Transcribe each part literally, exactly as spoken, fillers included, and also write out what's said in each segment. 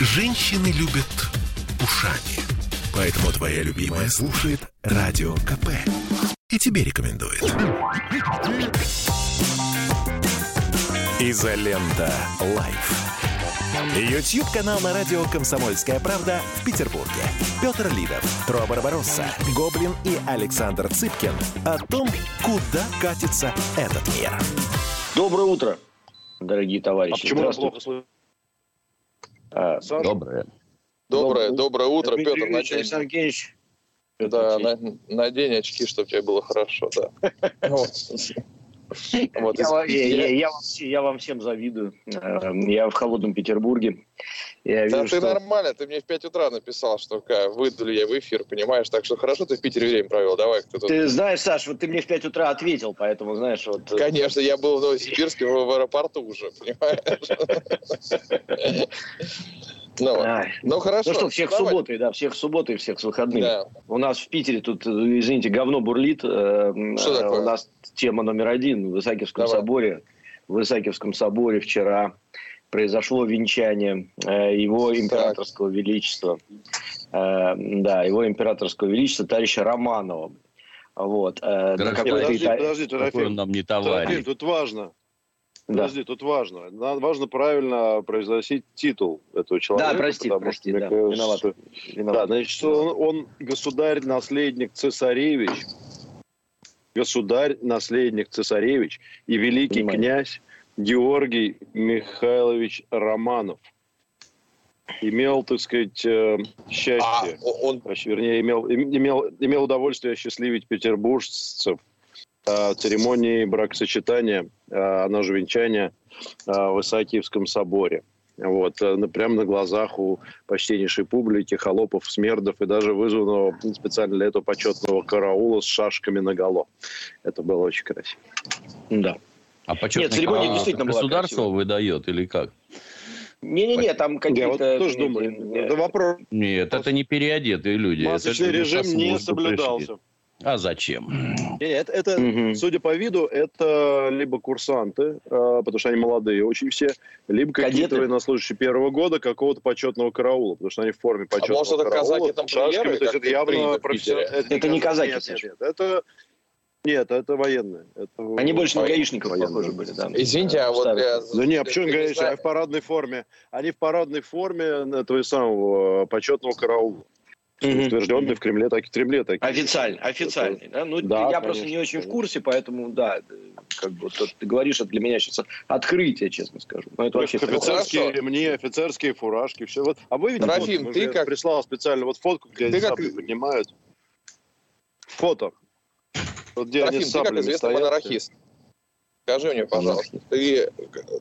Женщины любят ушами. Поэтому твоя любимая слушает Радио КП. И тебе рекомендует. Изолента Лайф. Ютьюб-канал на радио «Комсомольская правда» в Петербурге. Петр Лидов, Тро Барбаросса, Гоблин и Александр Цыпкин о том, куда катится этот мир. Доброе утро, дорогие товарищи. А почему нас плохо слышно? А, доброе. Доброе, доброе утро, Петр, Петр Надень. Сергеевич. Да, надень очки, чтобы тебе было хорошо, да. Вот. Я, я, я, я вам всем завидую. Я в холодном Петербурге. Я вижу, да ты что... нормально, ты мне в пять утра написал, что выйду ли я в эфир, понимаешь? Так что хорошо ты в Питере время провел. Давай, кто тут... Ты знаешь, Саш, вот ты мне в пять утра ответил, поэтому, знаешь... Вот... Конечно, я был в Новосибирске в аэропорту уже, понимаешь? Ну, а, ну хорошо. Ну что, всех давай. Субботы, да, всех субботы и всех с выходными. Да. У нас в Питере тут, извините, говно бурлит. Что э, такое? У нас тема номер один в Исаакиевском давай. соборе. В Исаакиевском соборе вчера произошло венчание э, его так. императорского величества. Э, да, его императорского величества, товарища Романова. Вот. Э, Дорогие, подожди, та... подожди, Трофим. Он нам не товарищ. Трофим, тут важно. Подожди, да. тут важно. Важно правильно произносить титул этого человека. Да, прости, прости, да. Кажется, виноват. Что... виноват. Да, значит, что он, он государь-наследник Цесаревич, государь-наследник Цесаревич и великий Понимаю. князь Георгий Михайлович Романов. Имел, так сказать, счастье, а, он... вернее, имел, имел, имел удовольствие осчастливить петербуржцев церемонии бракосочетания, оно же венчание, в Исаакиевском соборе. Вот. Прямо на глазах у почтеннейшей публики, холопов, смердов и даже вызванного специально для этого почетного караула с шашками наголо. Это было очень красиво. Да. А почетный церемония действительно была красивая. Государство выдает или как? Не-не-не, там какие-то... Я вот тоже думаю. Это вопрос. Нет, это не переодетые люди. Масочный режим не соблюдался. А зачем? Нет, это, угу. судя по виду, это либо курсанты, потому что они молодые очень все, либо какие-то военнослужащие первого года какого-то почетного караула, потому что они в форме почетного караула. А может, это казаки там шашками, то есть это явно профессиональные. Это не казаки, нет, нет, нет, это... Нет, это военные. Это... Они больше на гаишников похожи были, да. Извините, а вот... Я... Ну нет, почему не гаишники? Они в парадной форме. Они в парадной форме этого самого почетного караула. Mm-hmm. Утвержденный mm-hmm. в Кремле, так и в Кремле. Так и... Официальный, официальный. Да? Ну, да, я конечно, просто не очень конечно. в курсе, поэтому, да, как бы, то, ты говоришь, это для меня сейчас открытие, честно скажу. Но это вообще офицерские ремни, офицерские фуражки, все. Вот. А вы, видите, Трофим, вот, ты как... прислал специально вот фотку, где они как... сапли поднимают. Фото. Вот, где Трофим, они ты, как известный монархист. Скажи мне, пожалуйста, ты,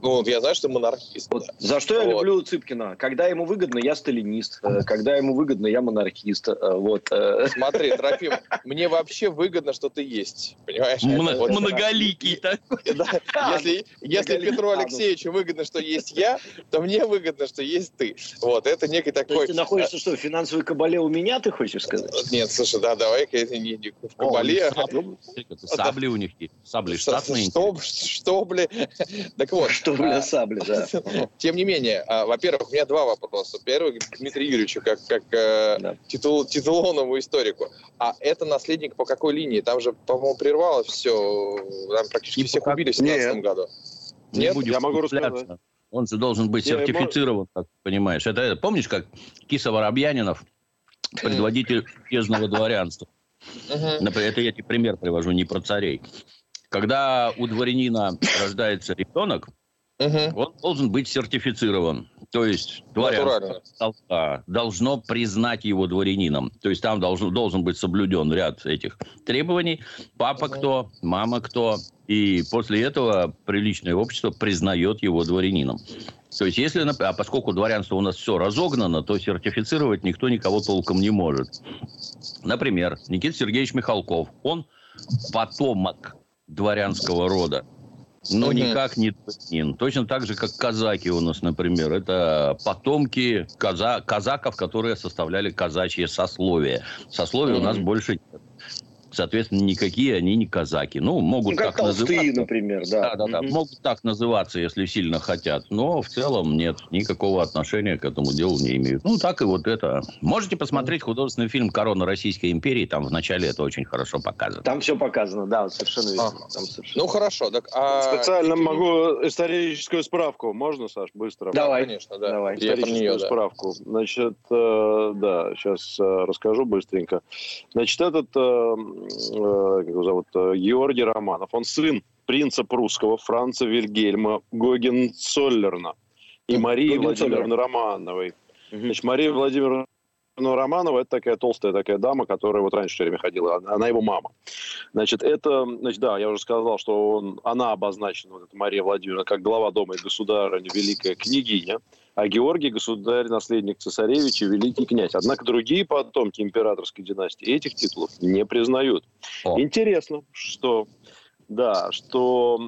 ну, я знаю, что ты монархист. Вот. Да. За что я вот. люблю Цыпкина? Когда ему выгодно, я сталинист. Когда ему выгодно, я монархист. Вот. Смотри, Трофим, мне вообще выгодно, что ты есть. Понимаешь? Многоликий такой. Если Петру Алексеевичу выгодно, что есть я, то мне выгодно, что есть ты. Вот, это некий такой... То есть ты находишься, что, в финансовой кабале у меня, ты хочешь сказать? Нет, слушай, да, давай-ка это не в кабале. Сабли у них есть. Сабли штатные. Что, бля... Так вот. Что, бля, сабли, да. Тем не менее, во-первых, у меня два вопроса. Первый к Дмитрию Юрьевичу, как, как да. титул, титулованному историку. А это наследник по какой линии? Там же, по-моему, прервалось все. Там практически всех как... убили в семнадцатом году. Не Нет? Я могу рассказать. Он же должен быть сертифицирован, как понимаешь. Это, помнишь, как Киса Воробьянинов, предводитель ежного дворянства? Например, это я тебе пример привожу, не про царей. Когда у дворянина рождается ребенок, uh-huh. он должен быть сертифицирован. То есть дворянство должно признать его дворянином. То есть там должен, должен быть соблюден ряд этих требований. Папа uh-huh. кто, мама кто. И после этого приличное общество признает его дворянином. То есть, если, а поскольку дворянство у нас все разогнано, то сертифицировать никто никого толком не может. Например, Никита Сергеевич Михалков. Он потомок дворянского рода, но mm-hmm. никак не дворянин. Точно так же, как казаки у нас, например. Это потомки каза- казаков, которые составляли казачье сословие. Сословие mm-hmm. у нас больше нет. соответственно, никакие они не казаки. Ну, могут ну, как так толстые, называться. Например, да. Да, да, да. Mm-hmm. Могут так называться, если сильно хотят, но в целом нет, никакого отношения к этому делу не имеют. Ну, так и вот это. Можете посмотреть художественный фильм «Корона Российской империи», там в начале это очень хорошо показано. Там все показано, да, совершенно верно. А. Там совершенно... Ну, хорошо. Так, а... Специально и... могу историческую справку. Можно, Саш, быстро? Давай, конечно, да. Давай. Историческую нее, справку. Да. Значит, э, да, сейчас э, расскажу быстренько. Значит, этот... Э, как его зовут, Георгий Романов. Он сын принца прусского Франца Вильгельма Гогенцоллерна и Марии Владимировны Романовой. Угу. Значит, Мария Владимировна Романова – это такая толстая такая дама, которая вот раньше все время ходила. Она его мама. Значит, это, значит, да, я уже сказал, что он, она обозначена, вот эта Мария Владимировна, как глава дома и государыня, великая княгиня. А Георгий – государь-наследник цесаревича, великий князь. Однако другие потомки императорской династии этих титулов не признают. О. Интересно, что, да, что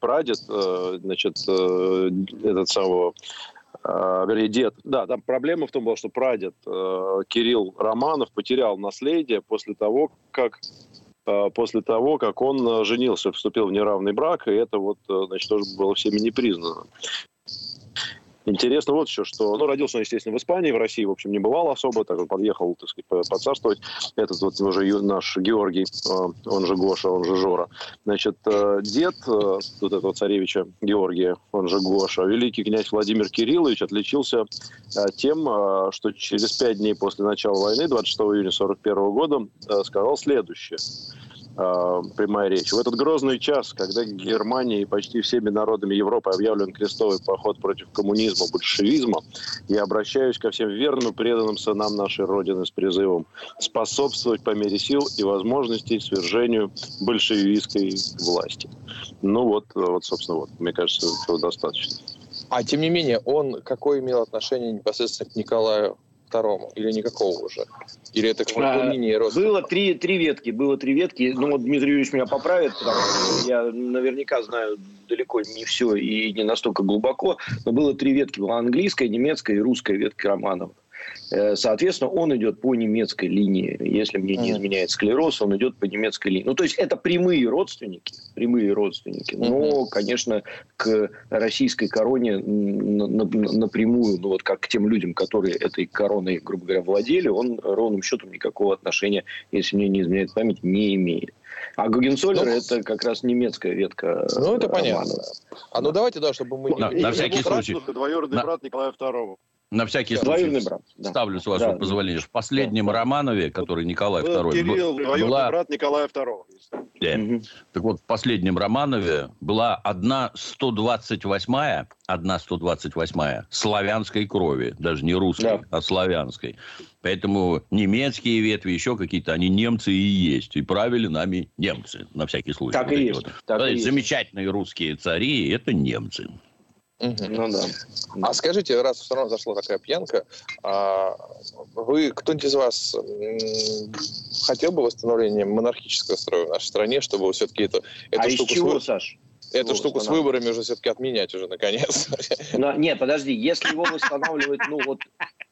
прадед, значит, этот самого, вернее, дед. Да, там проблема в том была, что прадед Кирилл Романов потерял наследие после того, как... после того, как он женился, вступил в неравный брак, и это вот, значит, тоже было всеми не признано. Интересно вот еще, что... Ну, родился он, естественно, в Испании, в России, в общем, не бывал особо, так он подъехал, так сказать, поцарствовать. Этот вот уже наш Георгий, он же Гоша, он же Жора. Значит, дед вот этого царевича Георгия, он же Гоша, великий князь Владимир Кириллович отличился тем, что через пять дней после начала войны, двадцать шестого июня сорок первого года, сказал следующее. Прямая речь. В этот грозный час, когда Германия и почти всеми народами Европы объявлен крестовый поход против коммунизма, большевизма, я обращаюсь ко всем верным преданным сынам нашей Родины с призывом способствовать по мере сил и возможностей свержению большевистской власти. Ну вот, вот собственно, вот. Мне кажется, этого достаточно. А тем не менее, он какое имел отношение непосредственно к Николаю Второму или никакого уже? Или это какой-то линии родственников? Было три, три ветки, было три ветки. Ну, вот Дмитрий Юрьевич меня поправит, потому что я наверняка знаю далеко не все и не настолько глубоко, но было три ветки. Была английская, немецкая и русская ветка Романова. Соответственно, он идет по немецкой линии. Если мне не изменяет склероз, он идет по немецкой линии. Ну, то есть, это прямые родственники, прямые родственники. Но, конечно, к российской короне напрямую, ну, вот как к тем людям, которые этой короной, грубо говоря, владели, он ровным счетом никакого отношения, если мне не изменяет память, не имеет. А Гогенцоллер — это как раз немецкая ветка. Ну, это понятно. А ну, давайте, да, чтобы мы... На, на всякий случай. Двоюродный брат Николая Второго. На всякий случай брат, да. Ставлю, с вашего да, позволения, в последнем да. Романове, который Николай Второй... Кирилл, была... брат Николая Второго. Да. Угу. Так вот, в последнем Романове была одна сто двадцать восьмая, одна сто двадцать восьмая славянской крови, даже не русской, да. а славянской. Поэтому немецкие ветви, еще какие-то, они немцы и есть. И правили нами немцы, на всякий случай. Так вот и есть. Вот. Так и есть. Замечательные русские цари – это немцы. Угу. Ну, да. А скажите, раз все равно зашла такая пьянка, вы, кто-нибудь из вас хотел бы восстановления монархического строя в нашей стране, чтобы все-таки это, эту а штуку... А из чего, свой... Саш? Эту штуку с выборами уже все-таки отменять уже, наконец. Но, нет, подожди, если его восстанавливать, ну вот,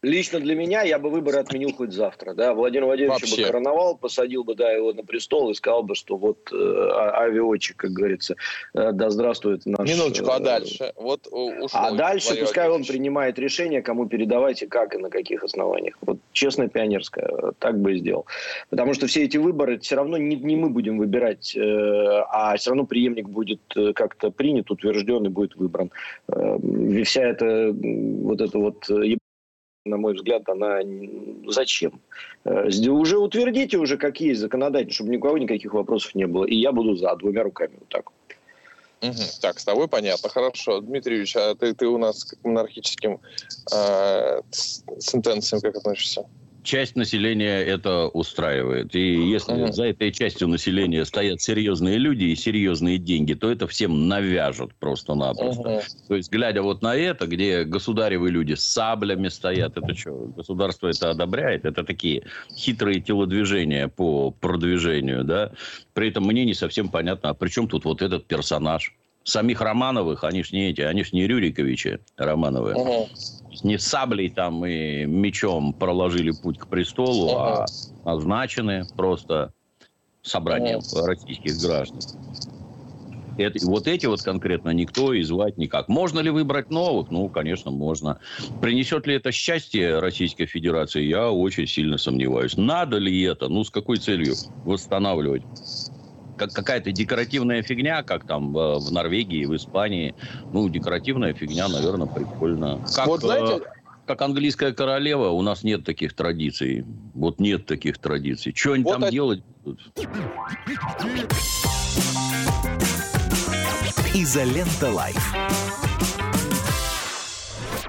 лично для меня, я бы выборы отменил хоть завтра, да, Владимир Владимирович Вообще. бы короновал, посадил бы, да, его на престол и сказал бы, что вот э, авиотчик, как говорится, э, да здравствует наш... Минуточку, а дальше? Вот ушло. А дальше Владимир пускай Владимирович. Он принимает решение, кому передавать и как, и на каких основаниях. Вот честно, пионерское, так бы и сделал. Потому что все эти выборы, все равно не, не мы будем выбирать, э, а все равно преемник будет... как-то принят, утвержден и будет выбран. Вся эта вот эта вот, на мой взгляд, она зачем? Уже утвердите уже, как есть законодатель, чтобы никого никаких вопросов не было. И я буду за, двумя руками вот так. Угу. Так, с тобой понятно. Хорошо. Дмитрий Юрьевич, а ты, ты у нас к монархическим э, сентенциям как относишься? Часть населения это устраивает. И если за этой частью населения стоят серьезные люди и серьезные деньги, то это всем навяжут просто-напросто. Uh-huh. То есть, глядя вот на это, где государевые люди с саблями стоят, это что, государство это одобряет? Это такие хитрые телодвижения по продвижению, да? При этом мне не совсем понятно, а при чем тут вот этот персонаж? Самих Романовых, они ж не эти, они ж не Рюриковичи Романовы. Угу. Не саблей там и мечом проложили путь к престолу, угу. а назначены просто собранием российских граждан. Это, вот эти вот конкретно никто и звать никак. Можно ли выбрать новых? Ну, конечно, можно. Принесет ли это счастье Российской Федерации? Я очень сильно сомневаюсь. Надо ли это? Ну, с какой целью восстанавливать? Как, какая-то декоративная фигня, как там в Норвегии, в Испании. Ну, декоративная фигня, наверное, прикольно. Как, вот, знаете... как английская королева, у нас нет таких традиций. Вот нет таких традиций. Что они вот там это... делать будут? Изолента Лайф.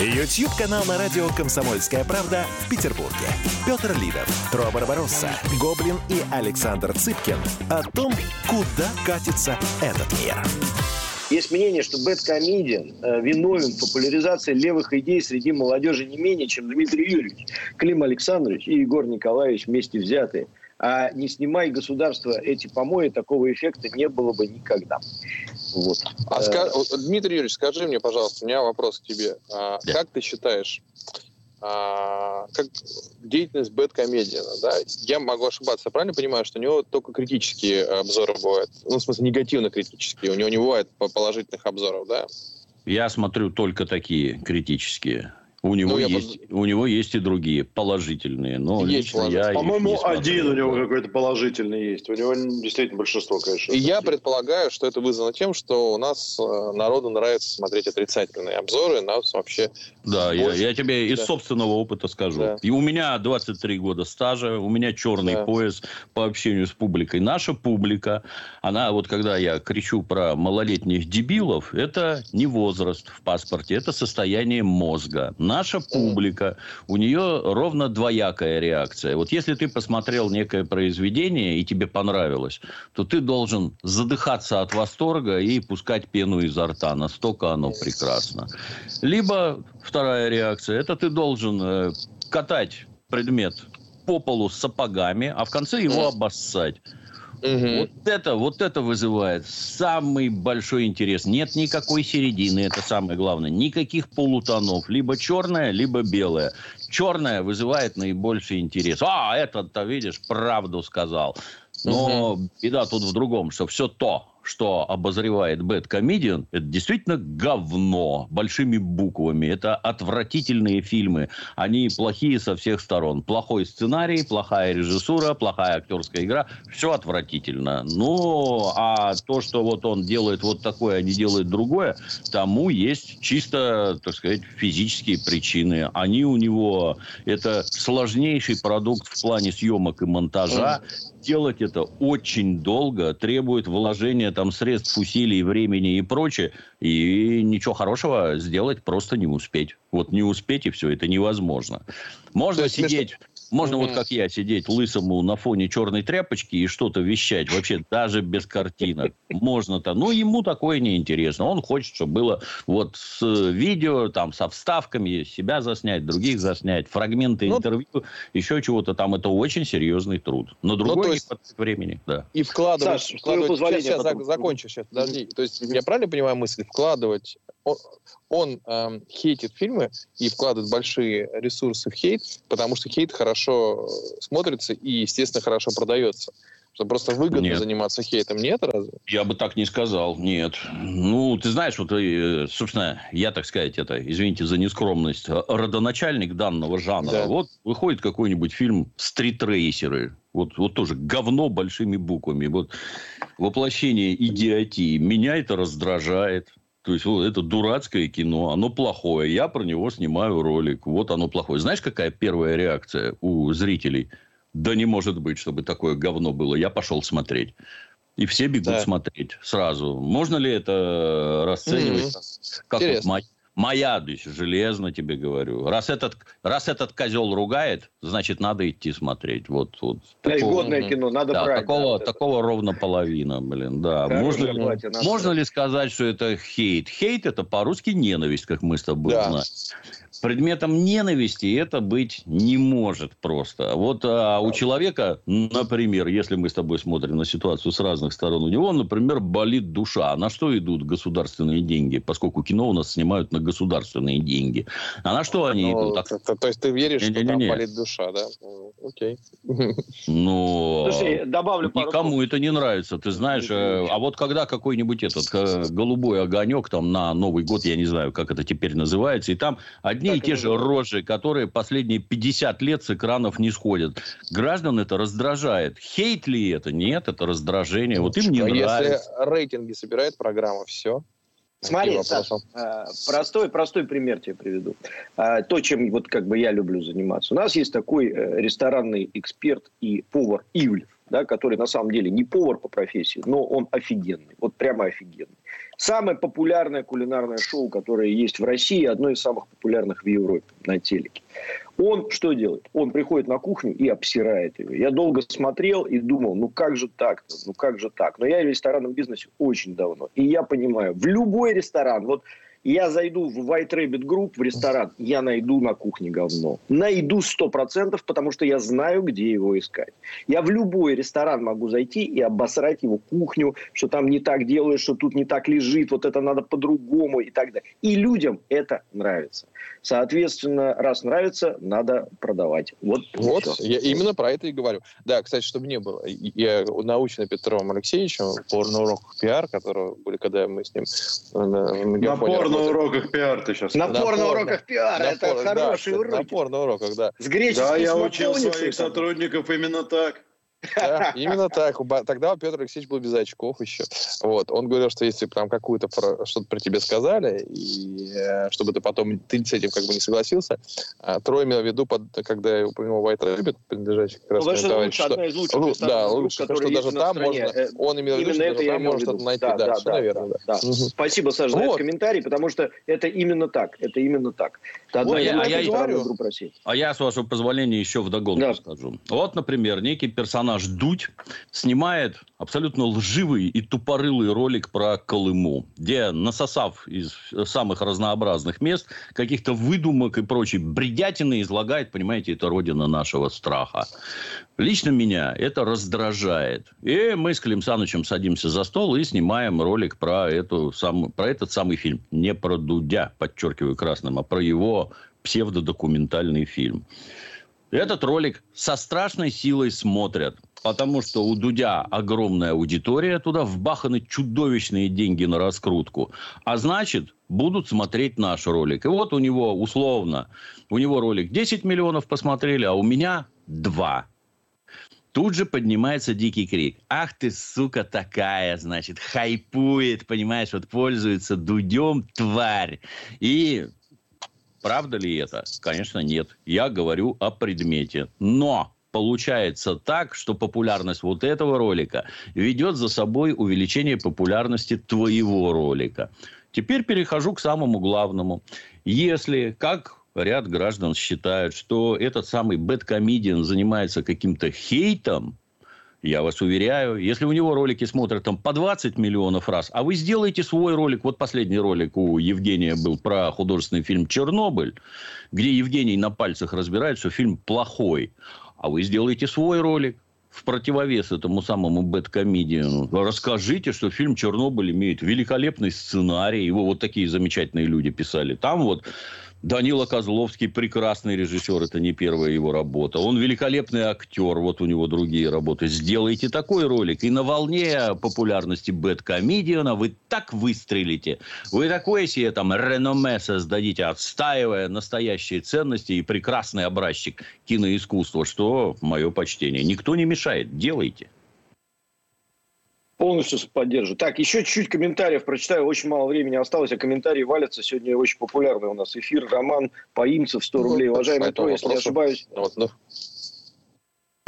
Ютьюб-канал на радио «Комсомольская правда» в Петербурге. Петр Лидов, Тро Барбаросса, Гоблин и Александр Цыпкин о том, куда катится этот мир. Есть мнение, что бэдкомедиан виновен в популяризации левых идей среди молодежи не менее, чем Дмитрий Юрьевич, Клим Александрович и Егор Николаевич вместе взятые. А не снимай государство эти помои, такого эффекта не было бы никогда. Вот. А ска... Дмитрий Юрьевич, скажи мне, пожалуйста, у меня вопрос к тебе. Да. Как ты считаешь, как деятельность бэдкомедиана, да? Я могу ошибаться, правильно понимаю, что у него только критические обзоры бывают? Ну, в смысле, негативно-критические. У него не бывает положительных обзоров, да? Я смотрю только такие критические. У него, ну, есть, я... у него есть и другие положительные. Но есть положительные. Я По-моему, один у него какой-то положительный есть. У него действительно большинство, конечно. И я предполагаю, что это вызвано тем, что у нас народу нравится смотреть отрицательные обзоры. Нас вообще... Да, я, я тебе да. из собственного опыта скажу. Да. И у меня двадцать три года стажа, у меня черный да. пояс по общению с публикой. Наша публика, она вот когда я кричу про малолетних дебилов, это не возраст в паспорте, это состояние мозга. Наша публика, у нее ровно двоякая реакция. Вот если ты посмотрел некое произведение и тебе понравилось, то ты должен задыхаться от восторга и пускать пену изо рта. Настолько оно прекрасно. Либо вторая реакция. Это ты должен катать предмет по полу сапогами, а в конце его обоссать. Угу. Вот это, вот это вызывает самый большой интерес. Нет никакой середины, это самое главное. Никаких полутонов. Либо черное, либо белое. Черное вызывает наибольший интерес. А, этот-то, видишь, правду сказал. Но угу. беда тут в другом, что все то, что обозревает бэдкомедиан, это действительно говно. Большими буквами. Это отвратительные фильмы. Они плохие со всех сторон. Плохой сценарий, плохая режиссура, плохая актерская игра. Все отвратительно. Ну, а то, что вот он делает вот такое, а не делает другое, тому есть чисто, так сказать, физические причины. Они у него... Это сложнейший продукт в плане съемок и монтажа. Делать это очень долго, требует вложения там средств, усилий, времени и прочее. И ничего хорошего сделать просто не успеть. Вот не успеть и все, это невозможно. Можно есть, сидеть... Что... Можно mm-hmm. вот как я сидеть лысому на фоне черной тряпочки и что-то вещать. Вообще даже без картинок. Можно-то. Но ему такое неинтересно. Он хочет, чтобы было вот с видео, там, со вставками. Себя заснять, других заснять. Фрагменты ну, интервью, еще чего-то там. Это очень серьезный труд. Но другой ну, есть... не хватит времени. Да. И вкладывать... Саш, вкладывать... Сейчас, сейчас потом... закончу. Сейчас, подожди. То есть, я правильно понимаю мысль? Вкладывать... Он, он эм, хейтит фильмы и вкладывает большие ресурсы в хейт, потому что хейт хорошо смотрится и, естественно, хорошо продается. Что просто выгодно нет. заниматься хейтом. Нет, разве? Я бы так не сказал. Нет. Ну, ты знаешь, вот, собственно, я, так сказать, это, извините за нескромность, родоначальник данного жанра. Да. Вот выходит какой-нибудь фильм «Стритрейсеры». Вот, вот тоже говно большими буквами. Вот воплощение идиотии. Меня это раздражает. То есть, вот, это дурацкое кино, оно плохое. Я про него снимаю ролик. Вот оно плохое. Знаешь, какая первая реакция у зрителей? Да не может быть, чтобы такое говно было. Я пошел смотреть. И все бегут да. смотреть сразу. Можно ли это расценивать mm-hmm. как вот мать? Маядысь, железно тебе говорю. Раз этот, раз этот козел ругает, значит, надо идти смотреть. Вот, вот. Такого, Годное кино, надо да, брать. Такого, да, такого да. ровно половина, блин, да. Можно, платье, ли, можно ли сказать, что это хейт? Хейт – это по-русски ненависть, как мы с тобой да. знаем. Предметом ненависти это быть не может просто. Вот а, у человека, например, если мы с тобой смотрим на ситуацию с разных сторон, у него, например, болит душа. На что идут государственные деньги? Поскольку кино у нас снимают на государственные деньги. А на что они ну, идут? То, то, то есть, ты веришь, не, что не, там не. болит душа, да? Окей. Ну, никому это не нравится. Ты знаешь, а вот когда какой-нибудь этот голубой огонек там на Новый год, я не знаю, как это теперь называется, и там одни и те же рожи, которые последние пятьдесят лет с экранов не сходят. Граждан это раздражает. Хейт ли это? Нет, это раздражение. Вот им не а нравится. Если рейтинги собирает программа, все. Смотри, Саша, простой, простой пример тебе приведу. То, чем вот как бы я люблю заниматься. У нас есть такой ресторанный эксперт и повар Ивлев, да, который на самом деле не повар по профессии, но он офигенный. Вот прямо офигенный. Самое популярное кулинарное шоу, которое есть в России, одно из самых популярных в Европе на телеке. Он что делает? Он приходит на кухню и обсирает ее. Я долго смотрел и думал, ну как же так-то, ну как же так? Но я в ресторанном бизнесе очень давно. И я понимаю, в любой ресторан, вот я зайду в White Rabbit Group, в ресторан, я найду на кухне говно. Найду сто процентов, потому что я знаю, где его искать. Я в любой ресторан могу зайти и обосрать его кухню, что там не так делаешь, что тут не так лежит, вот это надо по-другому и так далее. И людям это нравится. Соответственно, раз нравится, надо продавать. Вот, вот я именно про это и говорю. Да, кстати, чтобы не было. Я научен Петровым Алексеевичем по уроках пиар, которые были, когда мы с ним на мегафоне. На уроках пиар ты сейчас. Напор, напор на уроках пиар. Напор, это да, хороший урок. Напор на уроках, да. С греческим да, я учил своих сотрудников именно так. Да, именно так. Тогда Петр Алексеевич был без очков еще. Вот. Он говорил, что если там какую-то что-то про тебя сказали, и чтобы ты потом ты с этим как бы не согласился, а Трой имел в виду, под, когда я упомянул White Rabbit, принадлежащий как раз ну, это товарищ, лучше, что, одна из лучших ну, да, лучше, групп, что даже там можно, он имел в виду, что там можно что-то найти. Да, да, да, да, наверное, да. Да. Да. Угу. Спасибо, Саша, вот. за этот комментарий, потому что это именно так. Это именно так. Это вот, я, а, я говорю, групп России. А я, с вашего позволения, еще вдогонку да. скажу. Вот, например, некий персонаж наш Дудь снимает абсолютно лживый и тупорылый ролик про Колыму, где, насосав из самых разнообразных мест, каких-то выдумок и прочей бредятины излагает, понимаете, это родина нашего страха. Лично меня это раздражает. И мы с Клим Санычем садимся за стол и снимаем ролик про, эту сам... про этот самый фильм. Не про Дудя, подчеркиваю красным, а про его псевдодокументальный фильм. Этот ролик со страшной силой смотрят, потому что у Дудя огромная аудитория, туда вбаханы чудовищные деньги на раскрутку. А значит, будут смотреть наш ролик. И вот у него условно, у него ролик десять миллионов посмотрели, а у меня два. Тут же поднимается дикий крик. Ах ты, сука, такая, значит, хайпует, понимаешь, вот пользуется Дудем, тварь. И... Правда ли это? Конечно, нет. Я говорю о предмете. Но получается так, что популярность вот этого ролика ведет за собой увеличение популярности твоего ролика. Теперь перехожу к самому главному. Если, как ряд граждан считают, что этот самый бэдкомедиан занимается каким-то хейтом, я вас уверяю, если у него ролики смотрят там по двадцать миллионов раз, а вы сделаете свой ролик, вот последний ролик у Евгения был про художественный фильм «Чернобыль», где Евгений на пальцах разбирает, что фильм плохой, а вы сделаете свой ролик в противовес этому самому бэдкомедиану. Расскажите, что фильм «Чернобыль» имеет великолепный сценарий, его вот такие замечательные люди писали. Там вот Данила Козловский прекрасный режиссер, это не первая его работа. Он великолепный актер, вот у него другие работы. Сделайте такой ролик, и на волне популярности бэдкомедиана вы так выстрелите. Вы такое себе там реноме создадите, отстаивая настоящие ценности и прекрасный образчик киноискусства, что мое почтение. Никто не мешает, делайте. Полностью поддерживаю. Так, еще чуть-чуть комментариев прочитаю. Очень мало времени осталось, а комментарии валятся. Сегодня очень популярный у нас эфир. Роман Паимцев, сто рублей. Уважаемый Трой, если не ошибаюсь... Вот, ну.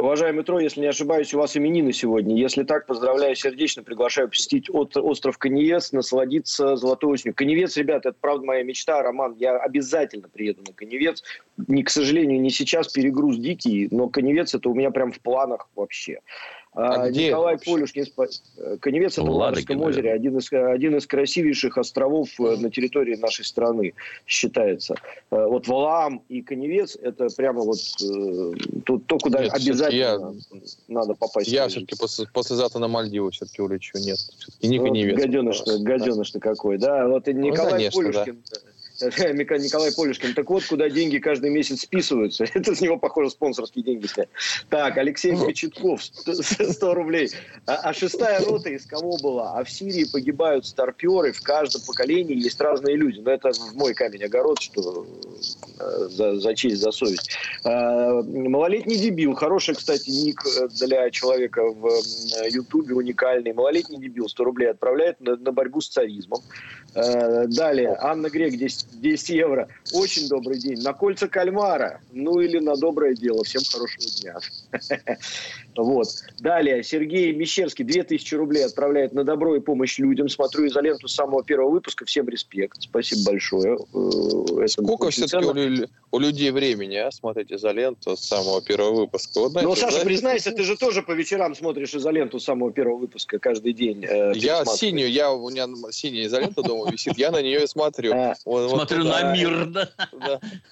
Уважаемый Трой, если не ошибаюсь, у вас именины сегодня. Если так, поздравляю сердечно, приглашаю посетить от, остров Каневец, насладиться золотой осенью. Каневец, ребята, это правда моя мечта, Роман, я обязательно приеду на Каневец. Не, к сожалению, не сейчас, перегруз дикий, но Каневец это у меня прям в планах вообще. А Николай Полюшкин, Каневец это в Ладожском озере, один из, один из красивейших островов на территории нашей страны, считается. Вот Валаам и Каневец, это прямо вот то, то куда нет, обязательно я, надо попасть. Я все-таки после, послезавтра на Мальдивы все-таки улечу, нет, все-таки не Каневец. Вот, гаденыш ты, гаденыш ты какой, да, вот и Николай ну, конечно, Полюшкин... Да. Николай Полюшкин. Так вот, куда деньги каждый месяц списываются. Это с него, похоже, спонсорские деньги сняли. Так, Алексей Печатков, сто рублей. А, а шестая рота из кого была? А в Сирии погибают старперы. В каждом поколении есть разные люди. Но это в мой камень огород, что за, за честь, за совесть. А, малолетний дебил. Хороший, кстати, ник для человека в Ютубе, уникальный. Малолетний дебил сто рублей отправляет на, на борьбу с царизмом. А, далее, Анна Грек, десять евро. Очень добрый день. На кольца кальмара. Ну или на доброе дело. Всем хорошего дня. Вот. Далее. Сергей Мещерский две тысячи рублей отправляет на добро и помощь людям. Смотрю изоленту с самого первого выпуска. Всем респект. Спасибо большое. Сколько все-таки у людей времени, а? Смотреть изоленту с самого первого выпуска. Ну, Саша, признайся, ты же тоже по вечерам смотришь изоленту с самого первого выпуска каждый день. Я синюю. Я у меня синяя изолента дома висит. Я на нее и смотрю. Вот смотрю туда. На мир, да?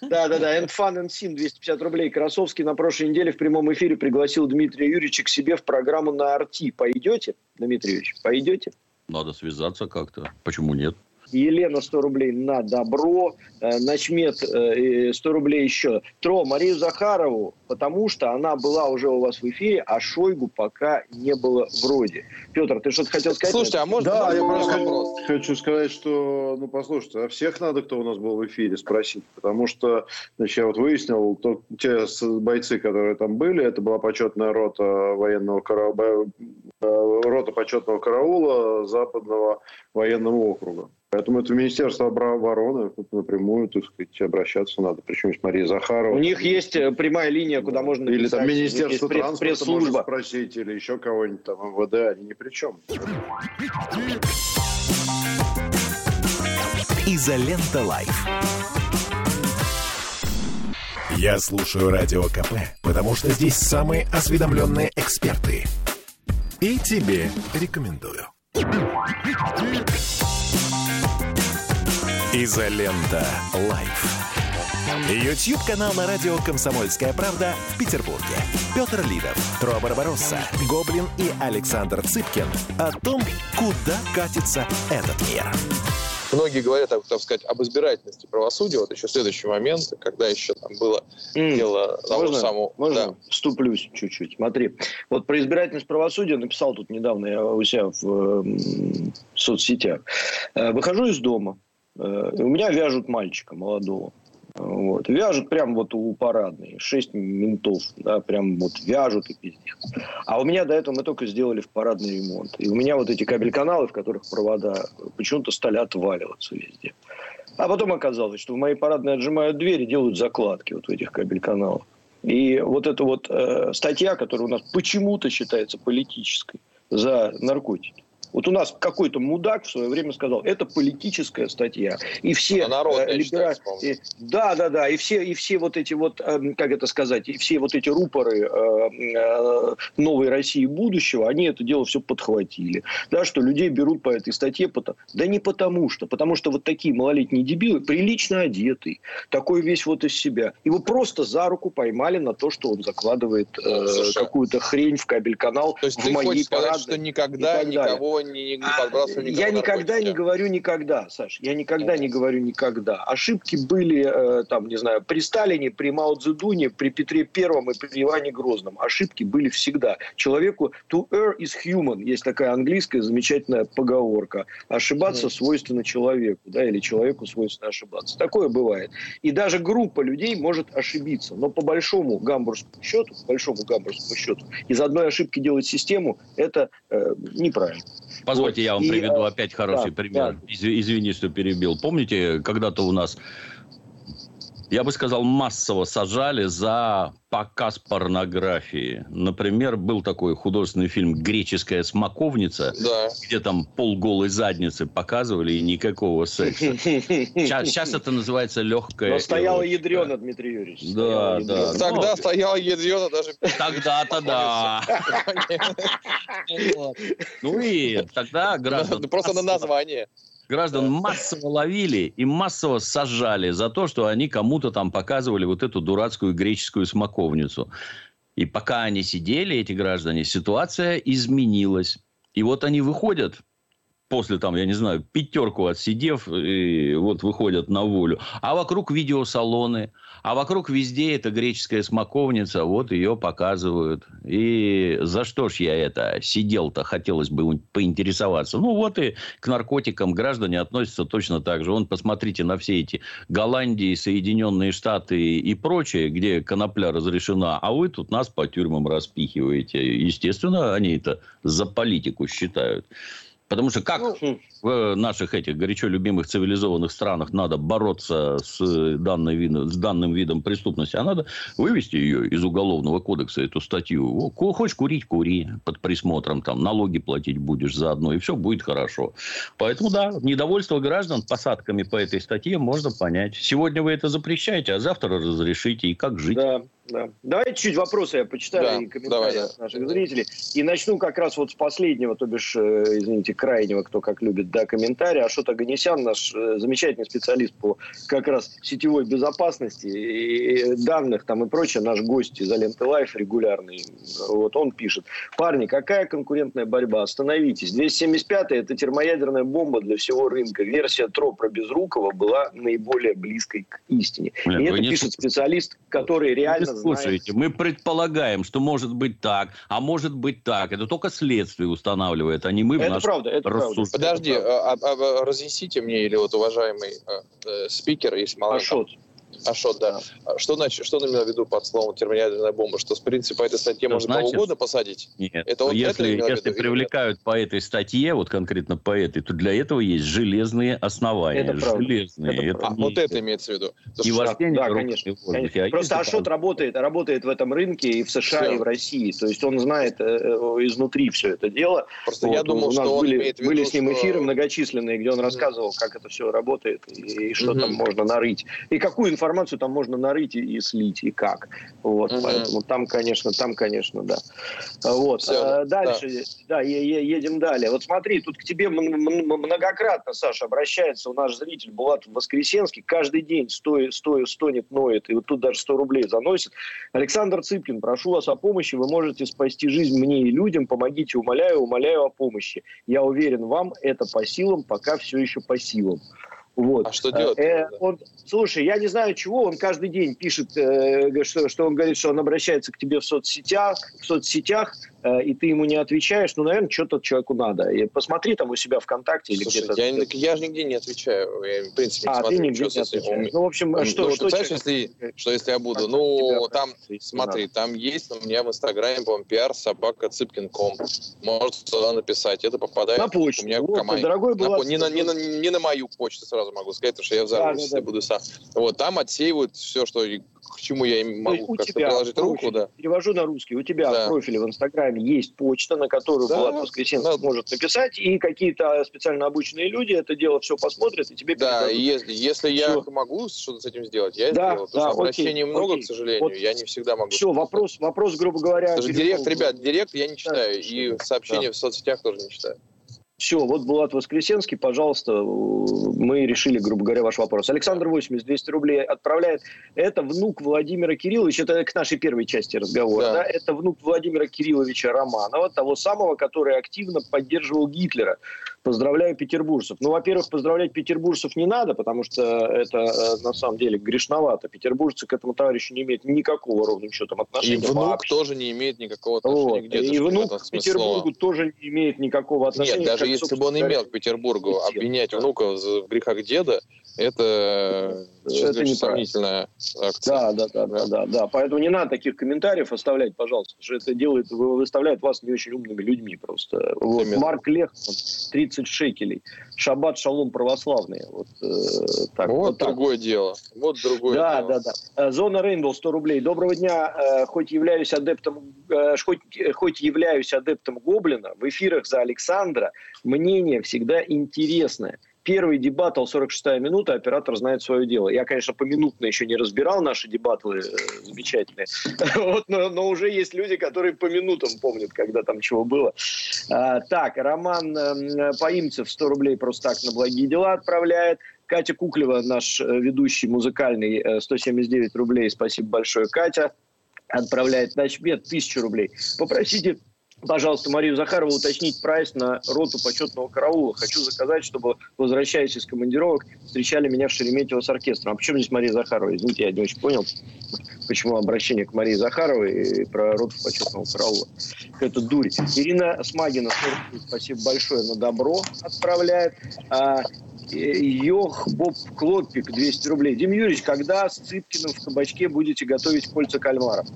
Да-да-да, and fun and sim, двести пятьдесят рублей. Красовский на прошлой неделе в прямом эфире пригласил Дмитрия Юрьевича к себе в программу на Арти. Пойдете, Дмитрий Юрьевич, пойдете? Надо связаться как-то, почему нет? Елена, сто рублей на добро. Начмет, сто рублей еще. Тро, Марию Захарову, потому что она была уже у вас в эфире, а Шойгу пока не было вроде. Петр, ты что-то хотел сказать? Слушайте, а можно... Да, я просто вопрос. Хочу сказать, что... Ну, послушайте, а всех надо, кто у нас был в эфире, спросить. Потому что, значит, я вот выяснил, то, те бойцы, которые там были, это была почетная рота военного караула, рота почетного караула Западного военного округа. Поэтому это в Министерство обороны напрямую, так сказать, обращаться надо. Причем есть Мария Захарова. У них есть прямая линия, куда да. можно написать. Или там Министерство транспорта, пресс-служба. Можно спросить, или еще кого-нибудь там, МВД, они ни при чем. Изолента Лайф. Я слушаю Радио КП, потому что здесь самые осведомленные эксперты. И тебе рекомендую. Изолента Лайф. Ютьюб-канал на радио «Комсомольская правда» в Петербурге. Петр Лидов, Тро Барбаросса, Гоблин и Александр Цыпкин о том, куда катится этот мир. Многие говорят, так сказать, об избирательности правосудия. Вот еще следующий момент, когда еще там было mm. дело... Можно, саму... можно? Да. Вступлюсь чуть-чуть? Смотри, вот про избирательность правосудия написал тут недавно я у себя в, в соцсетях. Выхожу из дома. У меня вяжут мальчика молодого. Вот. Вяжут прямо вот у парадной. Шесть ментов. Да, прям вот вяжут и пиздец. А у меня до этого мы только сделали в парадный ремонт. И у меня вот эти кабель-каналы, в которых провода, почему-то стали отваливаться везде. А потом оказалось, что в моей парадной отжимают двери, делают закладки вот в этих кабель-каналах. И вот эта вот э, статья, которая у нас почему-то считается политической, за наркотики. Вот у нас какой-то мудак в свое время сказал, это политическая статья. И все э, либеральные... Да, да, да. И все, и все вот эти вот, э, как это сказать, и все вот эти рупоры э, э, новой России будущего, они это дело все подхватили. Да, что людей берут по этой статье. Потому... Да не потому что. Потому что вот такие малолетние дебилы, прилично одетый, такой весь вот из себя. Его просто за руку поймали на то, что он закладывает э, какую-то хрень в кабель-канал. То есть в ты моей хочешь парадной, сказать, что никогда никого Не, не подбрасываю никого. Я никогда наркотики. Не говорю никогда, Саш. Я никогда Нет. не говорю никогда. Ошибки были, э, там, не знаю, при Сталине, при Мао Цзэдуне, при Петре Первом и при Иване Грозном. Ошибки были всегда. Человеку to err is human. Есть такая английская замечательная поговорка. Ошибаться mm. свойственно человеку, да, или человеку свойственно ошибаться. Такое бывает. И даже группа людей может ошибиться. Но по большому гамбургскому счету, по большому гамбургскому счету, из одной ошибки делать систему, это э, неправильно. Позвольте, вот, я вам и, приведу а, опять хороший да, пример. Да. Из, извини, что перебил. Помните, когда-то у нас я бы сказал, массово сажали за показ порнографии. Например, был такой художественный фильм «Греческая смоковница», да, где там полголой задницы показывали и никакого секса. Сейчас, сейчас это называется легкая... Но стояла ядрена, Дмитрий Юрьевич. Да, да. Тогда ну, стояла ядрена даже... Тогда-то да. Ну и тогда граждан... Просто на название. Граждан массово ловили и массово сажали за то, что они кому-то там показывали вот эту дурацкую греческую смоковницу. И пока они сидели, эти граждане, ситуация изменилась. И вот они выходят, после там, я не знаю, пятерку отсидев, и вот выходят на волю. А вокруг видеосалоны, а вокруг везде эта греческая смоковница, вот ее показывают. И за что ж я это сидел-то, хотелось бы поинтересоваться. Ну, вот и к наркотикам граждане относятся точно так же. Вон, посмотрите на все эти Голландии, Соединенные Штаты и прочее, где конопля разрешена, а вы тут нас по тюрьмам распихиваете. Естественно, они это за политику считают. Потому что как в наших этих горячо любимых цивилизованных странах надо бороться с, данной, с данным видом преступности, а надо вывести ее из Уголовного кодекса, эту статью. Хочешь курить, кури под присмотром, там налоги платить будешь заодно, и все будет хорошо. Поэтому да, недовольство граждан посадками по этой статье можно понять. Сегодня вы это запрещаете, а завтра разрешите, и как жить. Да. Да. Давайте чуть вопросы я почитаю, да, и комментарии давай, от наших да. зрителей. И начну как раз вот с последнего, то бишь, извините, крайнего, кто как любит, да, комментария. Ашот Оганесян, наш замечательный специалист по как раз сетевой безопасности, и данных там и прочее, наш гость из Аленты Лайф регулярный, вот он пишет. Парни, какая конкурентная борьба? Остановитесь. двести семьдесят пятый – это термоядерная бомба для всего рынка. Версия ТРО про Безрукова была наиболее близкой к истине. Блин, и это не... пишет специалист, который реально... Слушайте, мы предполагаем, что может быть так, а может быть так. Это только следствие устанавливает, а не мы. Это правда, это правда. Подожди, а, а, разъясните мне, или вот уважаемый э, спикер, если мало... Ашот. Ашот, да. Что значит, что имел в виду под словом термоядерная бомба? Что с принципа этой статьи можно полгода посадить? Нет. Это вот если это если привлекают по этой статье, вот конкретно по этой, то для этого есть железные основания. Это железные. Это это а, не... Вот это имеется в виду. И что... Да, конечно. конечно. А просто Ашот там... работает, работает в этом рынке и в США, все. И в России. То есть он знает изнутри все это дело. Просто вот, я думал, у нас что были, он виду, были с ним эфиры что... многочисленные, где он рассказывал, как это все работает и, и что mm-hmm. там можно нарыть. И какую информацию Информацию там можно нарыть и, и слить, и как. Вот, mm-hmm. поэтому там, конечно, там, конечно, да. Вот. Все, дальше, да, да е- едем далее. Вот смотри, тут к тебе многократно, Саша, обращается у наш зритель Булат Воскресенский, каждый день сто, сто, стонет, ноет, и вот тут даже сто рублей заносит. Александр Цыпкин, прошу вас о помощи, вы можете спасти жизнь мне и людям, помогите, умоляю, умоляю о помощи. Я уверен, вам это по силам, пока все еще по силам. Вот. А что делать? Э, он, слушай, я не знаю чего, он каждый день пишет, э, что, что он говорит, что он обращается к тебе в соцсетях, в соцсетях э, и ты ему не отвечаешь, ну, наверное, что-то человеку надо. И посмотри там у себя ВКонтакте или слушай, где-то. Я, я же нигде не отвечаю. Я, в принципе, не а, смотрю, ты нигде не отвечаешь. Ну, в общем, ну, что, ну, что, что, если, что если я буду? Ну, там, смотри, надо. Там есть у меня в Инстаграме, по-моему, пиар собака цыпкин точка ком. Можете туда написать. Это попадает на почту. У меня вот, команд... дорогой на, не, на, не, на, не на мою почту сразу. Могу сказать, потому что я взорвусь, да, да, да. буду сам. Вот, там отсеивают все, что, к чему я могу как-то приложить профиль, руку. Да. Перевожу на русский. У тебя да. в профиле в Инстаграме есть почта, на которую да, Влад Воскресенский да. может написать, и какие-то специально обученные люди это дело все посмотрят, и тебе передадут. Да, если, если я могу что-то с этим сделать, я да, сделаю. Да, потому что обращений много, окей. к сожалению, вот я не всегда могу. Все, вопрос, вопрос, грубо говоря... Потому что директ, ребят, директ я не читаю, да, и да. сообщения да. в соцсетях тоже не читаю. Все, вот Булат Воскресенский, пожалуйста, мы решили, грубо говоря, ваш вопрос. Александр восемьдесят, двести рублей отправляет. Это внук Владимира Кирилловича, это к нашей первой части разговора. Да. Да? Это внук Владимира Кирилловича Романова, того самого, который активно поддерживал Гитлера. Поздравляю петербуржцев. Ну, во-первых, поздравлять петербуржцев не надо, потому что это, на самом деле, грешновато. Петербуржцы к этому товарищу не имеют никакого ровным счетом отношения. И внук вообще. Тоже не имеет никакого отношения. Вот. Где-то, и внук к Петербургу тоже не имеет никакого отношения. Нет, даже если бы он имел к Петербургу, обвинять внука в грехах деда, это, это не сомнительная акция. Да, да, да, да, да, да. Поэтому не надо таких комментариев оставлять, пожалуйста, потому что это делает, выставляет вас не очень умными людьми просто. Вот. Марк Лехман, тридцать тридцать шекелей. Шаббат шалом православные. Вот, э, так, вот, вот другое так. дело. Вот другое да, дело. Да, да. Зона Рейнбоу, сто рублей. Доброго дня. Э, хоть, являюсь адептом, э, хоть, хоть являюсь адептом Гоблина, в эфирах за Александра мнение всегда интересное. Первый дебаттл, сорок шестая минута, оператор знает свое дело. Я, конечно, поминутно еще не разбирал наши дебаттлы э, замечательные, вот, но, но уже есть люди, которые по минутам помнят, когда там чего было. А, так, Роман э, Паимцев сто рублей просто так на благие дела отправляет. Катя Куклева, наш ведущий музыкальный, э, сто семьдесят девять рублей, спасибо большое, Катя, отправляет. Значит, нет, тысяча рублей. Попросите... Пожалуйста, Марию Захарову уточнить прайс на роту почетного караула. Хочу заказать, чтобы, возвращаясь из командировок, встречали меня в Шереметьево с оркестром. А почему здесь Мария Захарова? Извините, я не очень понял, почему обращение к Марии Захаровой и про роту почетного караула. Это дурь. Ирина Смагина, спасибо большое, на добро отправляет. А Йох Боб Клопик, двести рублей. Дим Юрьевич, когда с Цыпкиным в кабачке будете готовить кольца кальмаров?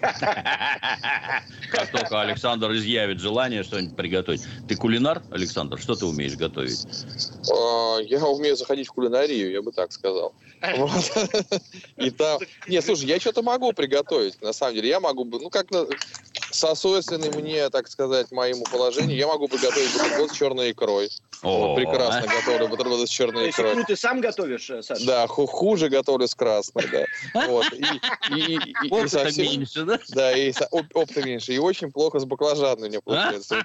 Как только Александр изъявит желание что-нибудь приготовить. Ты кулинар, Александр? Что ты умеешь готовить? Я умею заходить в кулинарию, я бы так сказал. Не, слушай, я что-то могу приготовить, на самом деле. Я могу, ну, как сосойственный мне, так сказать, моему положению, я могу приготовить бутерброд с черной икрой. Прекрасно готовлю бутерброд с черной икрой. То есть ты сам готовишь, Саша? Да, хуже готовлю с красной, да. Опыта меньше, да? Да, и опыта меньше. И очень плохо с баклажанной мне получается.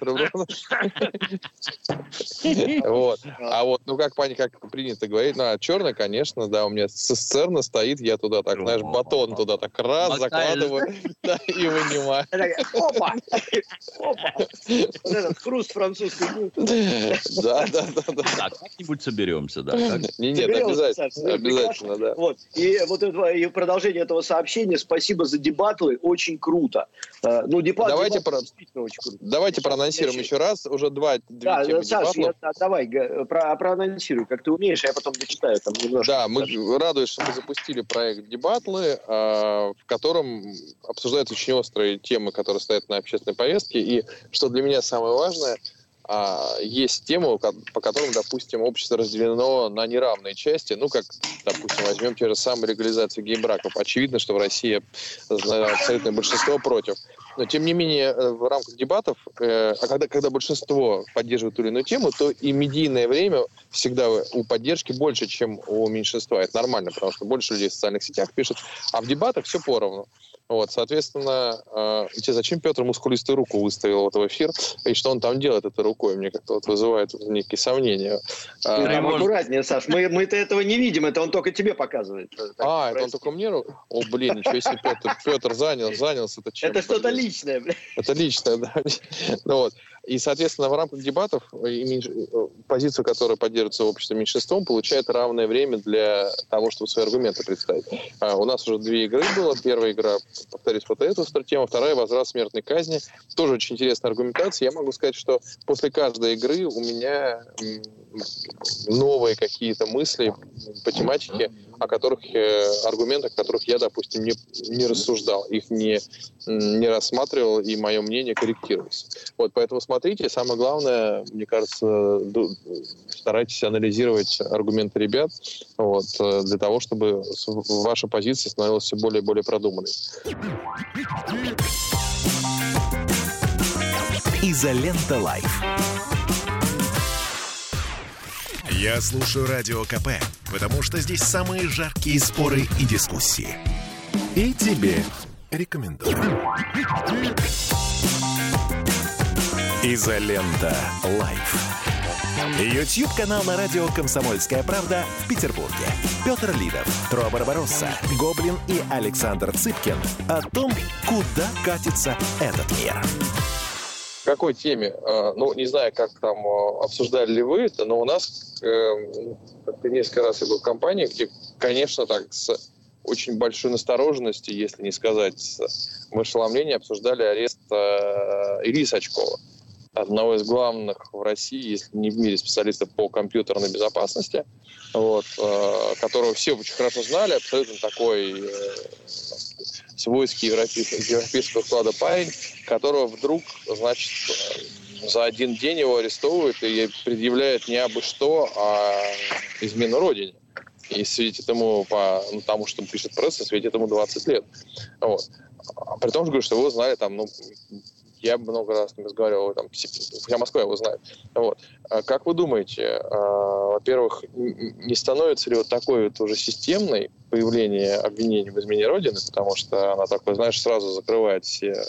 А вот, ну, как принято говорить, ну, черная, конечно, да, у меня цистерна стоит, я туда так, знаешь, батон туда так раз закладываю и вынимаю. Опа! Опа! Вот этот хруст французский. Да, да, да, да. Так, как-нибудь соберемся, да. Не, нет, обязательно, обязательно, да. Вот. И вот в продолжение этого сообщения: спасибо за дебатлы, очень круто. Ну, дебатлы давайте про... действительно очень круто. Давайте проанонсируем еще раз, уже два да, темы Саш, дебатлов. Я, давай, про, проанонсируй, как ты умеешь, я потом дочитаю там немножко. Да, мы радуемся, что мы запустили проект «Дебатлы», в котором обсуждаются очень острые темы, которые стоят на общественной повестке. И что для меня самое важное, есть темы, по которым, допустим, общество разделено на неравные части. Ну, как, допустим, возьмем те же самые легализации гей-браков. Очевидно, что в России абсолютное большинство против. Но, тем не менее, в рамках дебатов, э, когда, когда большинство поддерживает ту или иную тему, то и медийное время всегда у поддержки больше, чем у меньшинства. Это нормально, потому что больше людей в социальных сетях пишут, а в дебатах все поровну. Вот, соответственно, э, зачем Петр мускулистую руку выставил вот в эфир, и что он там делает этой рукой, мне как-то вот вызывает некие сомнения. А, а, может... Аккуратнее, Саш, мы, мы-то этого не видим, это он только тебе показывает. Так, а, прости. Это он только мне? О, блин, ничего себе, Петр, Петр занял, занялся. Это, это что-то личное. Блин. Это личное, да. Ну, вот. И, соответственно, в рамках дебатов позицию, которая поддерживается обществом меньшинством, получает равное время для того, чтобы свои аргументы представить. А, у нас уже две игры было. Первая игра, повторюсь, вот эта тема, вторая — возраст смертной казни. Тоже очень интересная аргументация. Я могу сказать, что после каждой игры у меня новые какие-то мысли по тематике, о которых аргументах, о которых я, допустим, не, не рассуждал, их не, не рассматривал, и мое мнение корректировалось. Вот, поэтому смотрите, самое главное, мне кажется, старайтесь анализировать аргументы ребят, вот, для того, чтобы ваша позиция становилась все более и более продуманной. Изолента Лайф. Я слушаю Радио КП, потому что здесь самые жаркие споры и дискуссии. И тебе рекомендую. Изолента Лайф. Ютьюб-канал на радио «Комсомольская правда» в Петербурге. Петр Лидов, Тро Барбаросса, Гоблин и Александр Цыпкин о том, куда катится этот мир. Какой теме? Ну, не знаю, как там обсуждали ли вы это, но у нас несколько раз я был в компании, где, конечно, так с очень большой настороженностью, если не сказать, с ошеломлением обсуждали арест Ильи Сачкова, одного из главных в России, если не в мире, специалистов по компьютерной безопасности, вот, э, которого все очень хорошо знали, абсолютно такой э, свойский европейского, европейского склада парень, которого вдруг, значит, за один день его арестовывают и предъявляют не абы что, а измену родине. И светит ему, по ну, тому, что пишет пресса, светит ему двадцать лет. Вот. При том, что говорю, что его знали там, ну, я много раз с ним разговаривал, там, вся Москва его знает. Вот. Как вы думаете, во-первых, не становится ли вот такой вот уже системной появление обвинений в измене Родины, потому что она такой, знаешь, сразу закрывает все,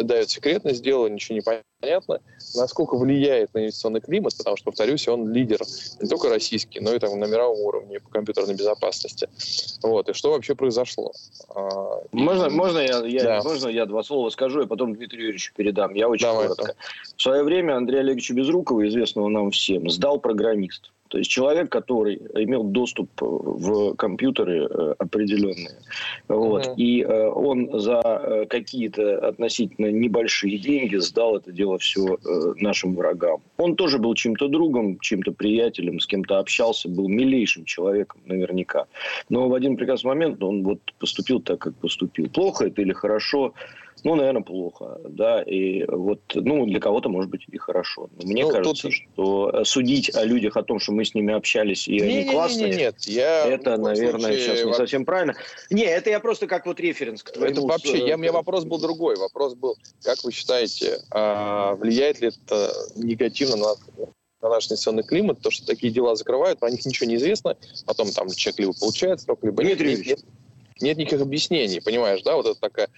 дает секретность дела, ничего не понятно, насколько влияет на инвестиционный климат, потому что, повторюсь, он лидер не только российский, но и там, на мировом уровне по компьютерной безопасности. Вот. И что вообще произошло? Можно, и... можно, я, я, да. можно я два слова скажу, и потом Дмитрию Юрьевичу передам? Я очень Давай коротко. Это. В свое время Андрея Олеговича Безрукова, известного нам всем, сдал программист. То есть человек, который имел доступ в компьютеры определенные. Вот. Mm-hmm. И он за какие-то относительно небольшие деньги сдал это дело все нашим врагам. Он тоже был чем-то другом, чем-то приятелем, с кем-то общался, был милейшим человеком наверняка. Но в один прекрасный момент он вот поступил так, как поступил. Плохо это или хорошо? Ну, наверное, плохо, да, и вот, ну, для кого-то, может быть, и хорошо. Но мне ну, кажется, тут... что судить о людях, о том, что мы с ними общались, и не, они классные, не, не, не, нет. Я, это, наверное, случае... сейчас не совсем правильно. Не, это я просто как вот референс к твоему... Это вообще, я, у меня вопрос был другой, вопрос был, как вы считаете, влияет ли это негативно на... на наш инвестиционный климат, то, что такие дела закрывают, про них ничего не известно, потом там человек либо получает срок, либо нет. Нет. Нет никаких объяснений, понимаешь, да? Вот это такая...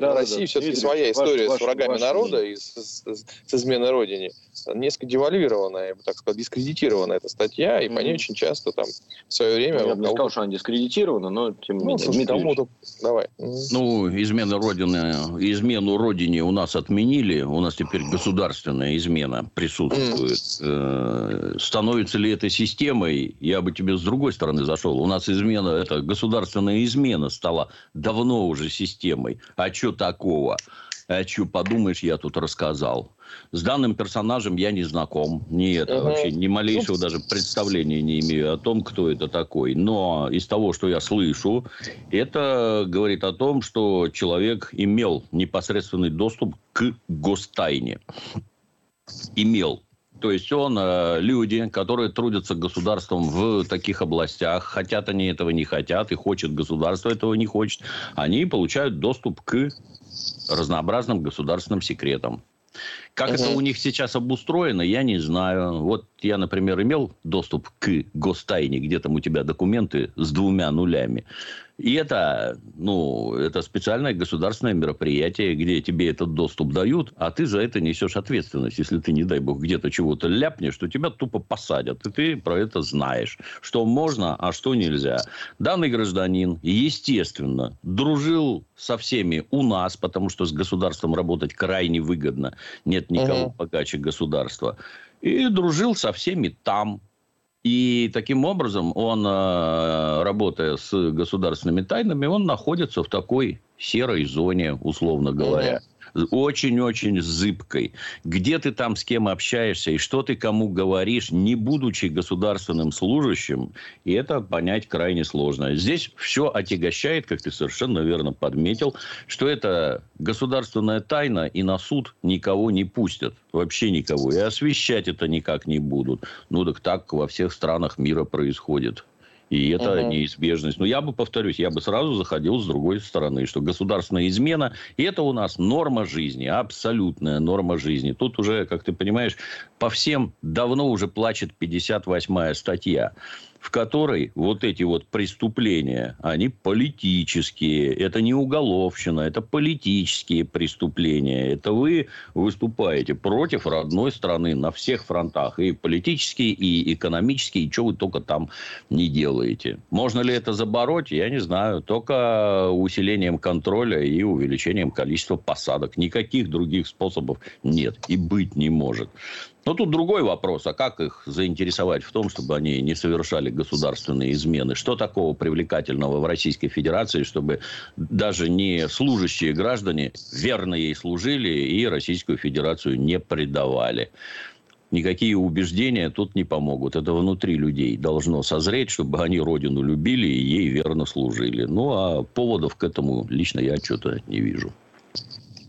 Да, в России да, все-таки видите, своя история ваш, с врагами ваш, народа и с, с, с изменой родине. Несколько девальвированная, я бы так сказал, дискредитирована эта статья, и mm-hmm. по ней очень часто там в свое время... Я бы не сказал, что она дискредитирована, но тем не менее. Ну, слушай, кому-то... Давай. Ну, измена родины, измену родине у нас отменили, у нас теперь государственная измена присутствует. Mm-hmm. Становится ли это системой? Я бы тебе с другой стороны зашел. У нас измена, это государственная измена стала давно уже системой. А что такого? А что подумаешь, я тут рассказал. С данным персонажем я не знаком. Ни это uh-huh. вообще, ни малейшего даже представления не имею о том, кто это такой. Но из того, что я слышу, это говорит о том, что человек имел непосредственный доступ к гостайне. Имел. То есть, он, люди, которые трудятся государством в таких областях, хотят они этого, не хотят, и хочет государство этого, не хочет, они получают доступ к разнообразным государственным секретам. Как угу. это у них сейчас обустроено, я не знаю. Вот я, например, имел доступ к гостайне, где там у тебя документы с двумя нулями. И это, ну, это специальное государственное мероприятие, где тебе этот доступ дают, а ты за это несешь ответственность. Если ты, не дай бог, где-то чего-то ляпнешь, то тебя тупо посадят. И ты про это знаешь. Что можно, а что нельзя. Данный гражданин, естественно, дружил со всеми у нас, потому что с государством работать крайне выгодно. Нет никого угу. богаче государства. И дружил со всеми там. И таким образом он, работая с государственными тайнами, он находится в такой серой зоне, условно говоря. Очень-очень зыбкой. Где ты там с кем общаешься и что ты кому говоришь, не будучи государственным служащим, и это понять крайне сложно. Здесь все отягощает, как ты совершенно верно подметил, что это государственная тайна, и на суд никого не пустят. Вообще никого. И освещать это никак не будут. Ну, так так во всех странах мира происходит. И это угу. неизбежность. Но я бы, повторюсь, я бы сразу заходил с другой стороны, что государственная измена – это у нас норма жизни, абсолютная норма жизни. Тут уже, как ты понимаешь, по всем давно уже плачет пятьдесят восьмая статья, в которой вот эти вот преступления, они политические. Это не уголовщина, это политические преступления. Это вы выступаете против родной страны на всех фронтах. И политические, и экономические, и что вы только там не делаете. Можно ли это забороть? Я не знаю. Только усилением контроля и увеличением количества посадок. Никаких других способов нет и быть не может. Но тут другой вопрос. А как их заинтересовать в том, чтобы они не совершали государственные измены? Что такого привлекательного в Российской Федерации, чтобы даже не служащие граждане верно ей служили и Российскую Федерацию не предавали? Никакие убеждения тут не помогут. Это внутри людей должно созреть, чтобы они родину любили и ей верно служили. Ну, а поводов к этому лично я что-то не вижу.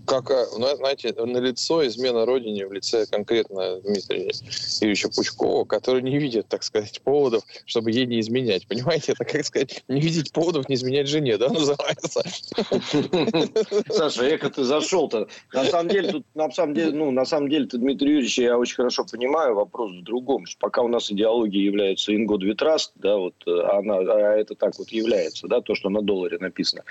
как у нас, знаете, налицо измена Родине в лице конкретно Дмитрия Юрьевича Пучкова, который не видит, так сказать, поводов, чтобы ей не изменять. Понимаете, это, как сказать, не видеть поводов, не изменять жене, да, называется. Саша, эко ты зашел-то. На самом деле, тут, на самом деле, ну, на самом деле, Дмитрий Юрьевич, я очень хорошо понимаю, вопрос в другом. Пока у нас идеология является in God we trust, да, вот, она, а это так вот является, да, то, что на долларе написано.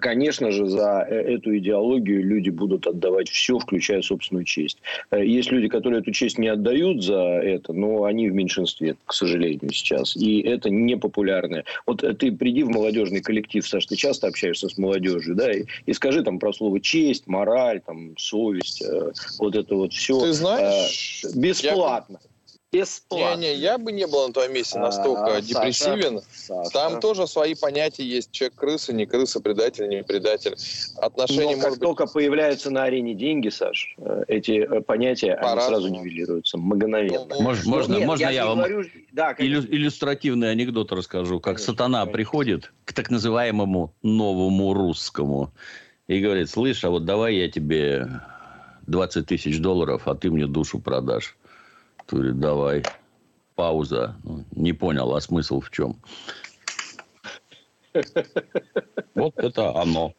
Конечно же, за эту идеологию люди будут отдавать все, включая собственную честь. Есть люди, которые эту честь не отдают за это, но они в меньшинстве, к сожалению, сейчас. И это непопулярное. Вот ты приди в молодежный коллектив, Саш, ты часто общаешься с молодежью, да, и, и скажи там про слово честь, мораль, там, совесть, вот это вот все. Ты знаешь, бесплатно. Я... Бесплатно. Не, не, я бы не был на твоем месте настолько а, депрессивен. Саша. Там Саша. Тоже свои понятия есть. Человек-крыса, не крыса, предатель, не предатель. Отношения, но как быть... только появляются на арене деньги, Саш, эти понятия, Парад. Они сразу нивелируются, мгновенно. Ну, Мож, ну, можно нет, можно я, я вам говорю... да, Иллю... иллюстративный анекдот расскажу. Как конечно, сатана конечно. Приходит к так называемому новому русскому и говорит, слышь, а вот давай я тебе двадцать тысяч долларов, а ты мне душу продашь. Говорит, давай, пауза. Не понял, а смысл в чем? Вот это оно.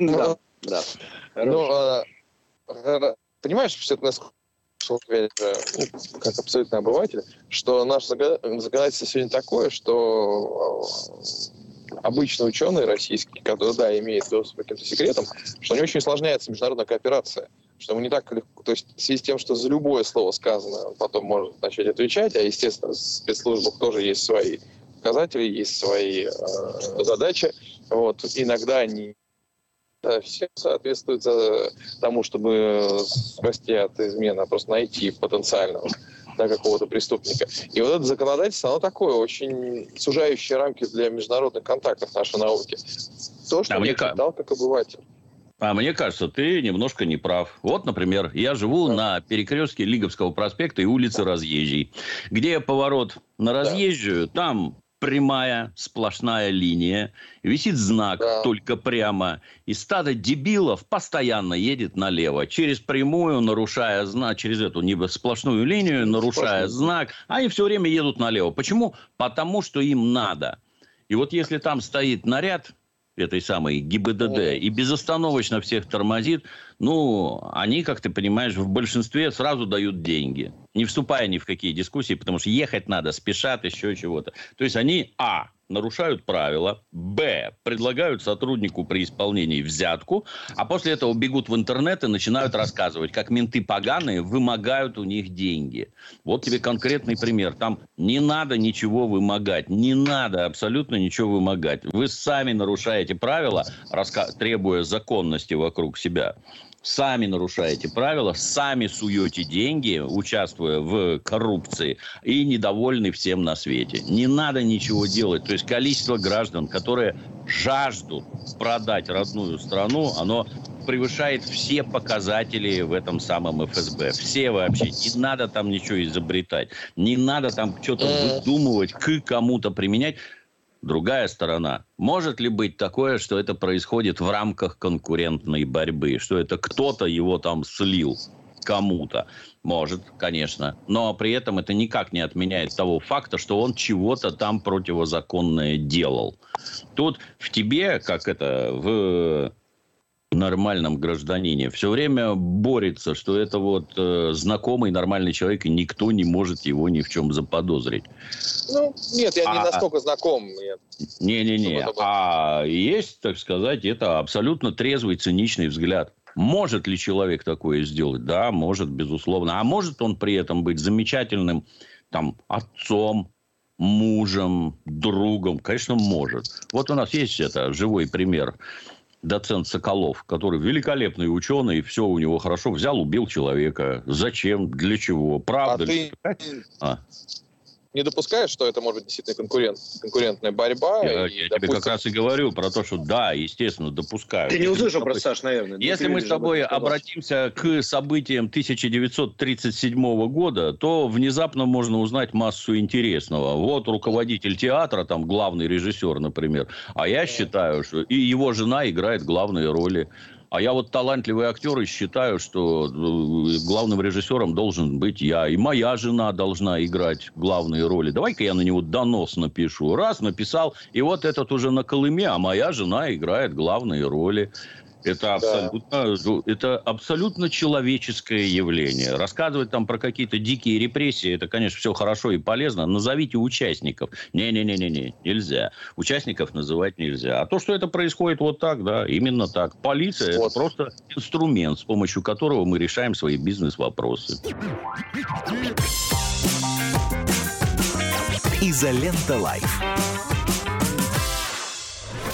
Да, да. Ну, понимаешь, все это насколько как абсолютный обыватель, что наше законодательство сегодня такое, что обычные ученые российские, которые, да, имеют доступ к каким-то секретам, что не очень усложняется международная кооперация. Что мы не так легко... То есть в связи с тем, что за любое слово сказанное он потом может начать отвечать, а, естественно, в спецслужбах тоже есть свои показатели, есть свои э, задачи. Вот. Иногда они все соответствуют тому, чтобы спасти от измены, а просто найти потенциального да, какого-то преступника. И вот это законодательство, оно такое, очень сужающее рамки для международных контактов нашей науки. То, что а я читал как обыватель. А мне кажется, ты немножко не прав. Вот, например, я живу да. на перекрестке Лиговского проспекта и улицы Разъезжей. Где поворот на Разъезжую, да. там прямая сплошная линия. Висит знак да. только прямо. И стадо дебилов постоянно едет налево. Через прямую, нарушая знак, через эту не сплошную линию, нарушая сплошную. Знак. Они все время едут налево. Почему? Потому что им надо. И вот если там стоит наряд... этой самой ГИБДД, и безостановочно всех тормозит, ну, они, как ты понимаешь, в большинстве сразу дают деньги, не вступая ни в какие дискуссии, потому что ехать надо, спешат, еще чего-то. То есть они, а, нарушают правила, б, предлагают сотруднику при исполнении взятку, а после этого бегут в интернет и начинают рассказывать, как менты поганые вымогают у них деньги. Вот тебе конкретный пример. Там не надо ничего вымогать, не надо абсолютно ничего вымогать. Вы сами нарушаете правила, раска- требуя законности вокруг себя. Сами нарушаете правила, сами суете деньги, участвуя в коррупции, и недовольны всем на свете. Не надо ничего делать. То есть количество граждан, которые жаждут продать родную страну, оно превышает все показатели в этом самом эф эс бэ. Все вообще. Не надо там ничего изобретать. Не надо там что-то выдумывать, к кому-то применять. Другая сторона. Может ли быть такое, что это происходит в рамках конкурентной борьбы? Что это кто-то его там слил кому-то? Может, конечно. Но при этом это никак не отменяет того факта, что он чего-то там противозаконное делал. Тут в тебе, как это, в... нормальном гражданине. Все время борется, что это вот э, знакомый нормальный человек, и никто не может его ни в чем заподозрить. Ну, нет, я а, не настолько знаком. Не-не-не. А есть, так сказать, это абсолютно трезвый, циничный взгляд. Может ли человек такое сделать? Да, может, безусловно. А может он при этом быть замечательным там, отцом, мужем, другом? Конечно, может. Вот у нас есть это живой пример. Доцент Соколов, который великолепный ученый, все у него хорошо, взял, убил человека. Зачем? Для чего? Правда а ли? Ты а. не допускаешь, что это может быть действительно конкурент, конкурентная борьба? Я, и, я допустим... тебе как раз и говорю про то, что да, естественно, допускаю. Ты не услышал про Саш, наверное. Если мы с тобой обратимся к событиям тысяча девятьсот тридцать седьмого года, то внезапно можно узнать массу интересного. Вот руководитель театра, там главный режиссер, например. А я считаю, что и его жена играет главные роли. А я вот талантливые актеры считаю, что главным режиссером должен быть я. И моя жена должна играть главные роли. Давай-ка я на него донос напишу. Раз, написал. И вот этот уже на Колыме, а моя жена играет главные роли. Это абсолютно, да. это абсолютно человеческое явление. Рассказывать там про какие-то дикие репрессии, это, конечно, все хорошо и полезно. Назовите участников. Не-не-не-не, нельзя. Участников называть нельзя. А то, что это происходит вот так, да, именно так. Полиция вот. – это просто инструмент, с помощью которого мы решаем свои бизнес-вопросы. Изолента Лайф.